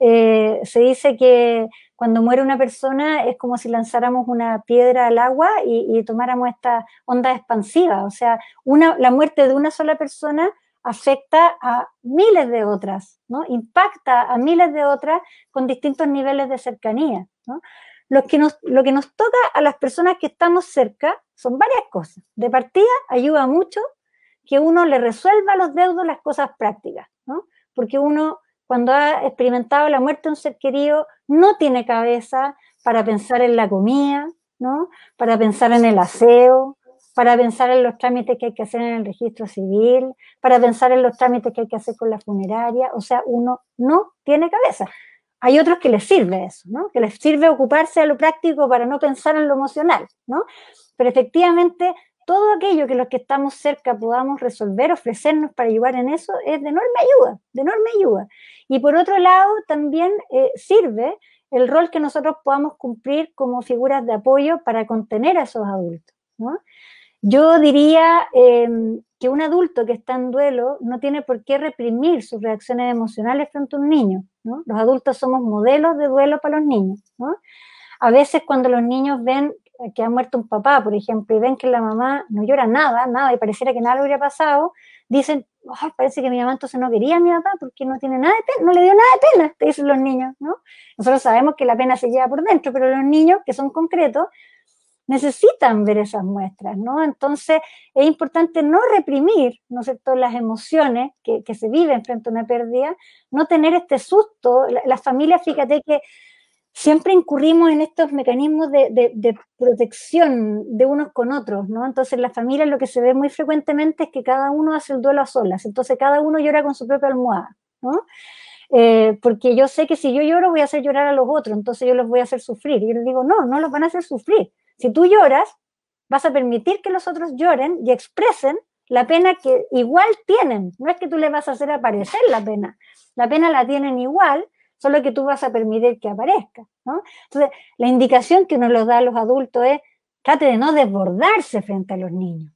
Eh, se dice que cuando muere una persona es como si lanzáramos una piedra al agua y, y tomáramos esta onda expansiva, o sea, una, la muerte de una sola persona afecta a miles de otras, ¿no? Impacta a miles de otras con distintos niveles de cercanía, ¿no? Lo que nos, lo que nos toca a las personas que estamos cerca son varias cosas. De partida ayuda mucho que uno le resuelva a los deudos las cosas prácticas, ¿no? Porque uno, cuando ha experimentado la muerte de un ser querido, no tiene cabeza para pensar en la comida, ¿no? Para pensar en el aseo, para pensar en los trámites que hay que hacer en el registro civil, para pensar en los trámites que hay que hacer con la funeraria, o sea, uno no tiene cabeza. Hay otros que les sirve eso, ¿no? Que les sirve ocuparse de lo práctico para no pensar en lo emocional, ¿no? Pero efectivamente, todo aquello que los que estamos cerca podamos resolver, ofrecernos para ayudar en eso, es de enorme ayuda, de enorme ayuda. Y por otro lado, también eh, sirve el rol que nosotros podamos cumplir como figuras de apoyo para contener a esos adultos, ¿no? Yo diría eh, que un adulto que está en duelo no tiene por qué reprimir sus reacciones emocionales frente a un niño, ¿no? Los adultos somos modelos de duelo para los niños, ¿no? A veces cuando los niños ven que ha muerto un papá, por ejemplo, y ven que la mamá no llora nada, nada, y pareciera que nada le hubiera pasado, dicen, oh, parece que mi mamá entonces no quería a mi papá porque no tiene nada de pena, no le dio nada de pena, te dicen los niños, ¿no? Nosotros sabemos que la pena se lleva por dentro, pero los niños, que son concretos, necesitan ver esas muestras, ¿no? Entonces, es importante no reprimir, ¿no es cierto?, las emociones que, que se viven frente a una pérdida, no tener este susto. La, las familias, fíjate que siempre incurrimos en estos mecanismos de, de, de protección de unos con otros, ¿no? Entonces, en las familias lo que se ve muy frecuentemente es que cada uno hace el duelo a solas, entonces cada uno llora con su propia almohada, ¿no? Eh, porque yo sé que si yo lloro voy a hacer llorar a los otros, entonces yo los voy a hacer sufrir. Y yo les digo, no, no los van a hacer sufrir. Si tú lloras, vas a permitir que los otros lloren y expresen la pena que igual tienen. No es que tú les vas a hacer aparecer la pena. La pena la tienen igual, solo que tú vas a permitir que aparezca, ¿no? Entonces, la indicación que uno le da a los adultos es, trate de no desbordarse frente a los niños.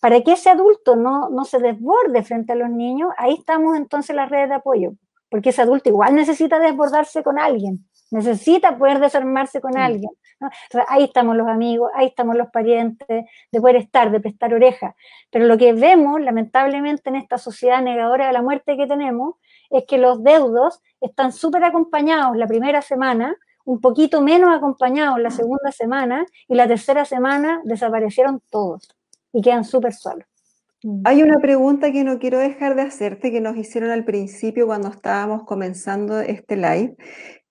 Para que ese adulto no, no se desborde frente a los niños, ahí estamos entonces las redes de apoyo, porque ese adulto igual necesita desbordarse con alguien, necesita poder desarmarse con alguien, ¿no? O sea, ahí estamos los amigos, ahí estamos los parientes, de poder estar, de prestar oreja. Pero lo que vemos, lamentablemente, en esta sociedad negadora de la muerte que tenemos, es que los deudos están súper acompañados la primera semana, un poquito menos acompañados la segunda semana, y la tercera semana desaparecieron todos y quedan súper solos. Hay una pregunta que no quiero dejar de hacerte, que nos hicieron al principio cuando estábamos comenzando este live,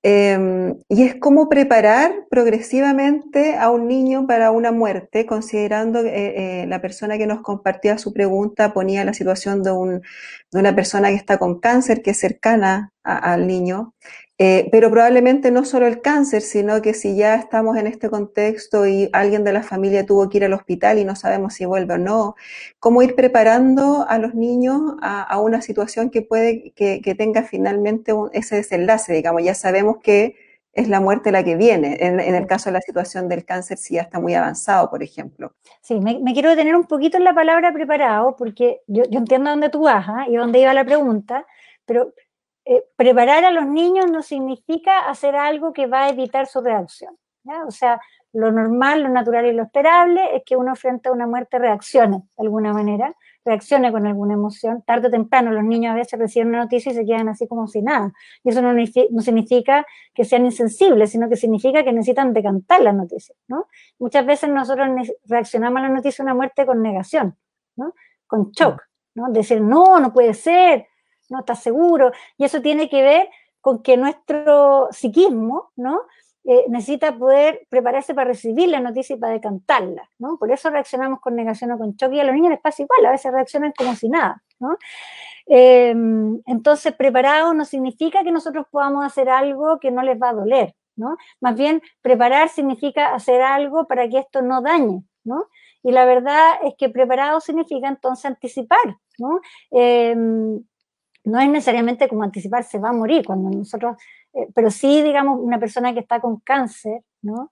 eh, y es cómo preparar progresivamente a un niño para una muerte, considerando eh, eh, la persona que nos compartía su pregunta ponía la situación de, un, de una persona que está con cáncer, que es cercana a, al niño, eh, pero probablemente no solo el cáncer, sino que si ya estamos en este contexto y alguien de la familia tuvo que ir al hospital y no sabemos si vuelve o no, cómo ir preparando a los niños a, a una situación que puede que, que tenga finalmente un, ese desenlace, digamos, ya sabemos que es la muerte la que viene, en, en el caso de la situación del cáncer si ya está muy avanzado, por ejemplo. Sí, me, me quiero detener un poquito en la palabra preparado, porque yo, yo entiendo dónde tú vas, ¿eh? Y dónde iba la pregunta, pero... Eh, preparar a los niños no significa hacer algo que va a evitar su reacción, ¿ya? O sea, lo normal, lo natural y lo esperable es que uno frente a una muerte reaccione de alguna manera, reaccione con alguna emoción. Tarde o temprano los niños a veces reciben una noticia y se quedan así como si nada. Y eso no, no significa que sean insensibles, sino que significa que necesitan decantar las noticias, ¿no? Muchas veces nosotros reaccionamos a la noticia de una muerte con negación, ¿no? Con shock, ¿no? Decir, no, no puede ser, no está seguro, y eso tiene que ver con que nuestro psiquismo, ¿no? Eh, necesita poder prepararse para recibir la noticia y para decantarla, ¿no? Por eso reaccionamos con negación o con shock, y a los niños les pasa igual, a veces reaccionan como si nada, ¿no? Eh, entonces, preparados no significa que nosotros podamos hacer algo que no les va a doler, ¿no? Más bien, preparar significa hacer algo para que esto no dañe, ¿no? Y la verdad es que preparado significa entonces anticipar, ¿no? Eh, No es necesariamente como anticipar, se va a morir cuando nosotros, eh, pero sí, digamos, una persona que está con cáncer, ¿no?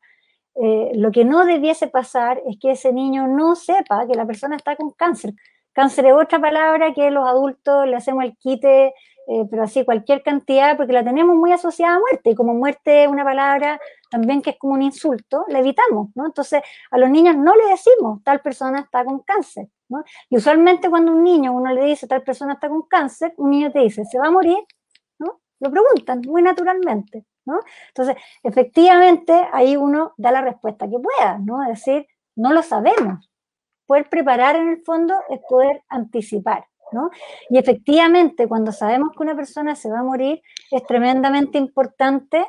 Eh, lo que no debiese pasar es que ese niño no sepa que la persona está con cáncer. Cáncer es otra palabra que los adultos le hacemos el quite, eh, pero así cualquier cantidad, porque la tenemos muy asociada a muerte, y como muerte es una palabra también que es como un insulto, la evitamos, ¿no? Entonces, a los niños no le decimos, tal persona está con cáncer, ¿no? Y usualmente cuando un niño uno le dice tal persona está con cáncer, un niño te dice se va a morir, ¿no? Lo preguntan muy naturalmente, ¿no? Entonces efectivamente ahí uno da la respuesta que pueda, ¿no? Es decir, no lo sabemos. Poder preparar en el fondo es poder anticipar, ¿no? Y efectivamente cuando sabemos que una persona se va a morir es tremendamente importante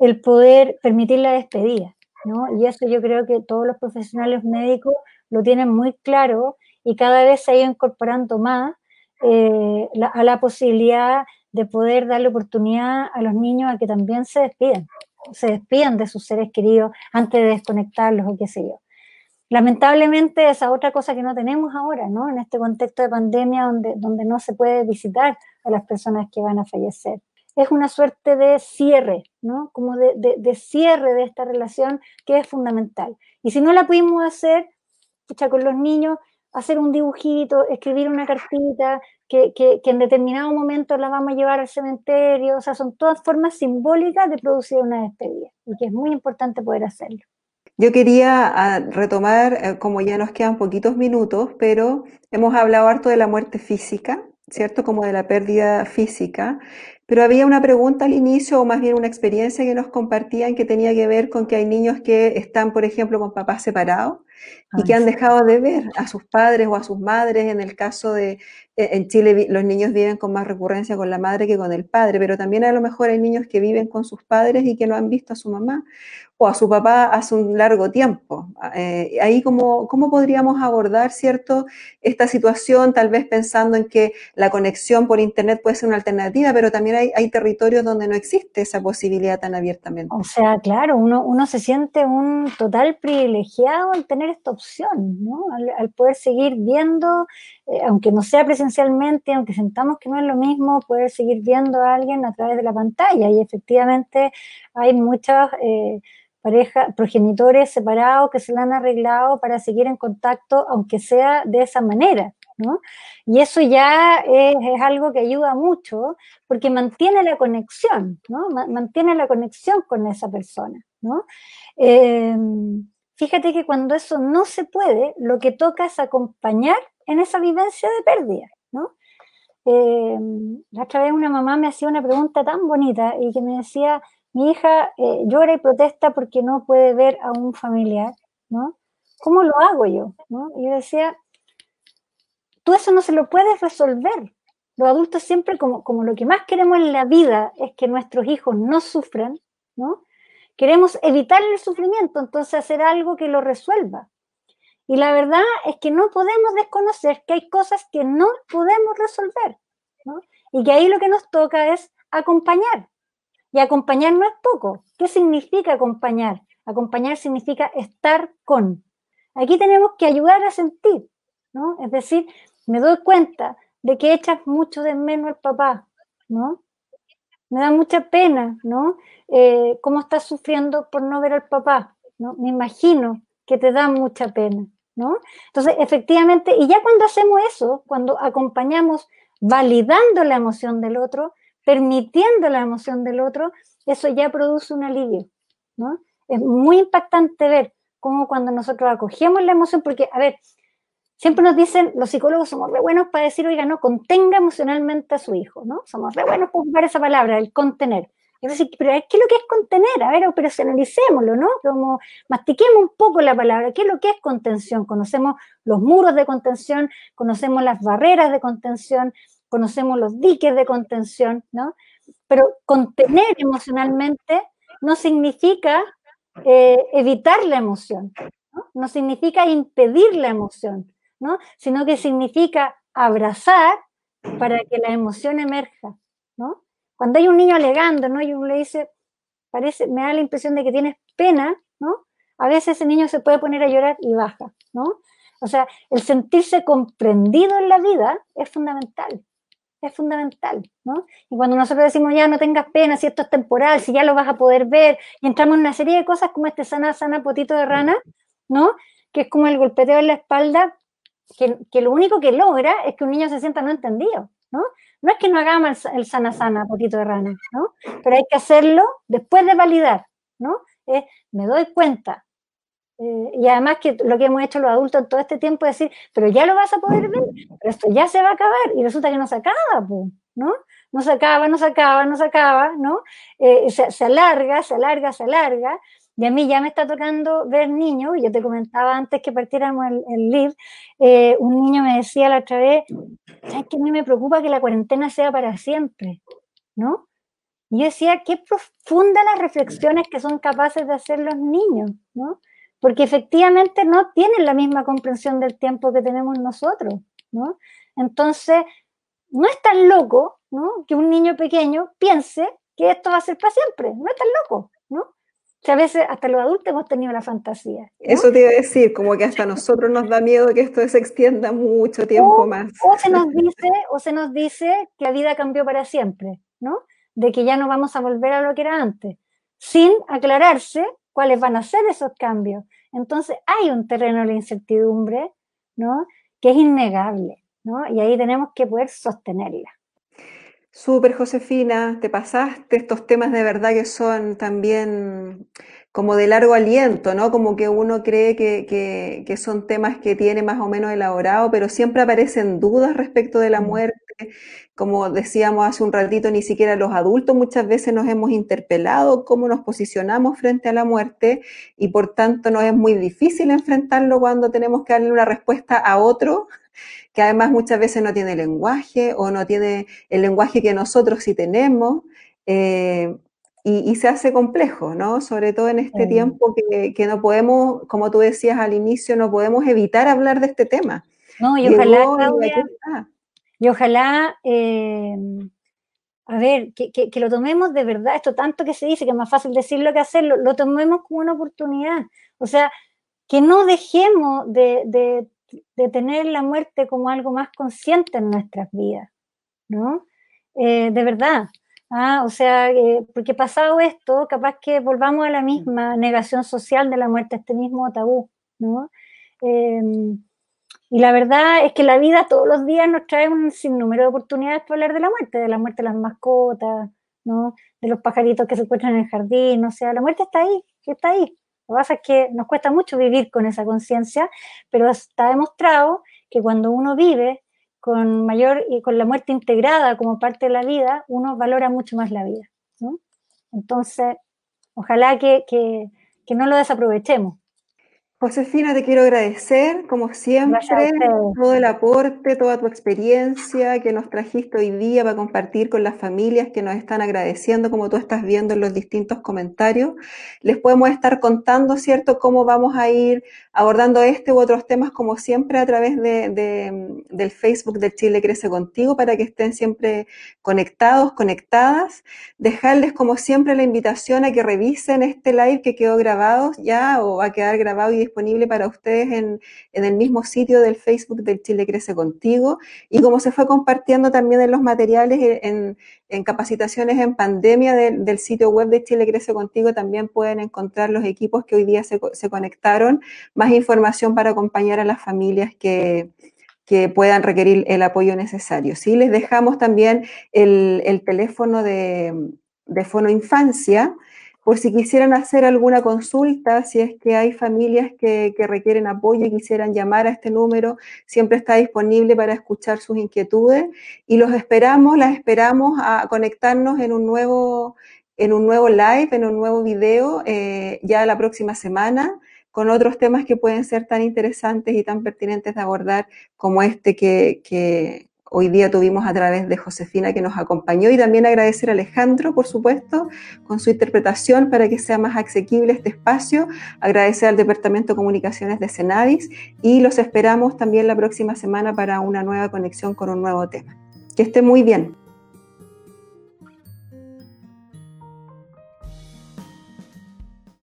el poder permitir la despedida, ¿no? Y eso yo creo que todos los profesionales médicos lo tienen muy claro, y cada vez se ha ido incorporando más eh, la, a la posibilidad de poder darle oportunidad a los niños a que también se despidan, se despidan de sus seres queridos antes de desconectarlos o qué sé yo. Lamentablemente esa otra cosa que no tenemos ahora, ¿no? En este contexto de pandemia donde, donde no se puede visitar a las personas que van a fallecer. Es una suerte de cierre, ¿no? Como de, de, de cierre de esta relación que es fundamental. Y si no la pudimos hacer, pucha, con los niños, hacer un dibujito, escribir una cartita, que, que, que en determinado momento la vamos a llevar al cementerio, o sea, son todas formas simbólicas de producir una despedida, y que es muy importante poder hacerlo. Yo quería retomar, como ya nos quedan poquitos minutos, pero hemos hablado harto de la muerte física, ¿cierto? Como de la pérdida física, pero había una pregunta al inicio, o más bien una experiencia que nos compartían que tenía que ver con que hay niños que están, por ejemplo, con papás separados y que han dejado de ver a sus padres o a sus madres. En el caso de, en Chile los niños viven con más recurrencia con la madre que con el padre, pero también a lo mejor hay niños que viven con sus padres y que no han visto a su mamá o a su papá hace un largo tiempo. Eh, ahí como, ¿cómo podríamos abordar, cierto, esta situación? Tal vez pensando en que la conexión por internet puede ser una alternativa, pero también hay, hay territorios donde no existe esa posibilidad tan abiertamente. O sea, claro, uno, uno se siente un total privilegiado al tener esta opción, ¿no? Al, al poder seguir viendo, eh, aunque no sea presencialmente, aunque sentamos que no es lo mismo, poder seguir viendo a alguien a través de la pantalla. Y efectivamente hay muchas eh, parejas, progenitores separados que se la han arreglado para seguir en contacto, aunque sea de esa manera, ¿no? Y eso ya es, es algo que ayuda mucho, porque mantiene la conexión, ¿no? Mantiene la conexión con esa persona, ¿no? Eh, Fíjate que cuando eso no se puede, lo que toca es acompañar en esa vivencia de pérdida, ¿no? Eh, la otra vez una mamá me hacía una pregunta tan bonita y que me decía, mi hija eh, llora y protesta porque no puede ver a un familiar, ¿no? ¿Cómo lo hago yo? ¿No? Y yo decía, tú eso no se lo puedes resolver. Los adultos siempre, como, como lo que más queremos en la vida es que nuestros hijos no sufran, ¿no? Queremos evitar el sufrimiento, entonces hacer algo que lo resuelva. Y la verdad es que no podemos desconocer que hay cosas que no podemos resolver, ¿no? Y que ahí lo que nos toca es acompañar. Y acompañar no es poco. ¿Qué significa acompañar? Acompañar significa estar con. Aquí tenemos que ayudar a sentir, ¿no? Es decir, me doy cuenta de que echas mucho de menos al papá, ¿no? Me da mucha pena, ¿no? Eh, cómo estás sufriendo por no ver al papá, ¿no? Me imagino que te da mucha pena, ¿no? Entonces, efectivamente, y ya cuando hacemos eso, cuando acompañamos validando la emoción del otro, permitiendo la emoción del otro, eso ya produce un alivio, ¿no? Es muy impactante ver cómo cuando nosotros acogemos la emoción, porque, a ver, siempre nos dicen, los psicólogos somos re buenos para decir, oiga, no, contenga emocionalmente a su hijo, ¿no? Somos re buenos para ocupar esa palabra, el contener. Es decir, pero ¿qué es lo que es contener? A ver, operacionalicémoslo, ¿no? Como mastiquemos un poco la palabra. ¿Qué es lo que es contención? Conocemos los muros de contención, conocemos las barreras de contención, conocemos los diques de contención, ¿no? Pero contener emocionalmente no significa eh, evitar la emoción, ¿no? No significa impedir la emoción, ¿no? Sino que significa abrazar para que la emoción emerja, ¿no? Cuando hay un niño alegando, ¿no? Y uno le dice, parece, me da la impresión de que tienes pena, ¿no? A veces ese niño se puede poner a llorar y baja, ¿no? O sea, el sentirse comprendido en la vida es fundamental, es fundamental, ¿no? Y cuando nosotros decimos, ya no tengas pena, si esto es temporal, si ya lo vas a poder ver, y entramos en una serie de cosas como este sana, sana, potito de rana, ¿no? Que es como el golpeteo en la espalda, que, que lo único que logra es que un niño se sienta no entendido, ¿no? No es que no hagamos el sana sana, potito de rana, ¿no? Pero hay que hacerlo después de validar, ¿no? Eh, me doy cuenta. Eh, y además que lo que hemos hecho los adultos en todo este tiempo es decir, pero ya lo vas a poder ver, pero esto ya se va a acabar. Y resulta que no se acaba, pues, ¿no? No se acaba, no se acaba, no se acaba, ¿no? Eh, se, se alarga, se alarga, se alarga. Y a mí ya me está tocando ver niños, yo te comentaba antes que partiéramos el, el live, eh, un niño me decía la otra vez, ¿sabes qué? A mí me preocupa que la cuarentena sea para siempre, ¿no? Y yo decía, qué profundas las reflexiones que son capaces de hacer los niños, ¿no? Porque efectivamente no tienen la misma comprensión del tiempo que tenemos nosotros, ¿no? Entonces, no es tan loco, ¿no? Que un niño pequeño piense que esto va a ser para siempre, no es tan loco, ¿no? O sea, a veces hasta los adultos hemos tenido la fantasía, ¿no? Eso te iba a decir, como que hasta nosotros nos da miedo que esto se extienda mucho tiempo o, más. O se nos dice, o se nos dice que la vida cambió para siempre, ¿no? De que ya no vamos a volver a lo que era antes, sin aclararse cuáles van a ser esos cambios. Entonces hay un terreno de incertidumbre, ¿no? Que es innegable, ¿no? Y ahí tenemos que poder sostenerla. Súper, Josefina, te pasaste estos temas de verdad que son también como de largo aliento, ¿no? Como que uno cree que, que, que son temas que tiene más o menos elaborado, pero siempre aparecen dudas respecto de la muerte. Como decíamos hace un ratito, ni siquiera los adultos muchas veces nos hemos interpelado cómo nos posicionamos frente a la muerte y por tanto nos es muy difícil enfrentarlo cuando tenemos que darle una respuesta a otro que además muchas veces no tiene lenguaje o no tiene el lenguaje que nosotros sí tenemos, eh, y, y se hace complejo, ¿no? Sobre todo en este sí. tiempo que, que no podemos, como tú decías al inicio, no podemos evitar hablar de este tema. No, y ojalá, Llegó, Claudia, y aquí está. Y ojalá, eh, a ver, que, que, que lo tomemos de verdad, esto tanto que se dice, que es más fácil decirlo que hacerlo, lo tomemos como una oportunidad. O sea, que no dejemos de... de de tener la muerte como algo más consciente en nuestras vidas, ¿no? Eh, de verdad. Ah, o sea, eh, porque pasado esto, capaz que volvamos a la misma negación social de la muerte, este mismo tabú, ¿no? Eh, y la verdad es que la vida todos los días nos trae un sinnúmero de oportunidades para hablar de la muerte, de la muerte de las mascotas, ¿no? De los pajaritos que se encuentran en el jardín, o sea, la muerte está ahí, está ahí. Lo que pasa es que nos cuesta mucho vivir con esa conciencia, pero está demostrado que cuando uno vive con mayor y con la muerte integrada como parte de la vida, uno valora mucho más la vida, ¿no? Entonces, ojalá que, que, que no lo desaprovechemos. Josefina, te quiero agradecer, como siempre, todo el aporte, toda tu experiencia que nos trajiste hoy día para compartir con las familias que nos están agradeciendo, como tú estás viendo en los distintos comentarios. Les podemos estar contando, ¿cierto?, cómo vamos a ir abordando este u otros temas, como siempre, a través de, de, del Facebook de Chile Crece Contigo, para que estén siempre conectados, conectadas. Dejarles, como siempre, la invitación a que revisen este live que quedó grabado ya, o va a quedar grabado y disponible para ustedes en, en el mismo sitio del Facebook del Chile Crece Contigo, y como se fue compartiendo también en los materiales, en, en capacitaciones en pandemia de, del sitio web de Chile Crece Contigo, también pueden encontrar los equipos que hoy día se, se conectaron, más información para acompañar a las familias que... que puedan requerir el apoyo necesario, ¿sí? Les dejamos también el, el teléfono de, de Fono Infancia, por si quisieran hacer alguna consulta, si es que hay familias que, que requieren apoyo y quisieran llamar a este número, siempre está disponible para escuchar sus inquietudes, y los esperamos, las esperamos a conectarnos en un nuevo, en un nuevo live, en un nuevo video, eh, ya la próxima semana, con otros temas que pueden ser tan interesantes y tan pertinentes de abordar como este que... que hoy día tuvimos a través de Josefina, que nos acompañó, y también agradecer a Alejandro, por supuesto, con su interpretación para que sea más asequible este espacio, agradecer al Departamento de Comunicaciones de Cenadis, y los esperamos también la próxima semana para una nueva conexión con un nuevo tema. Que esté muy bien.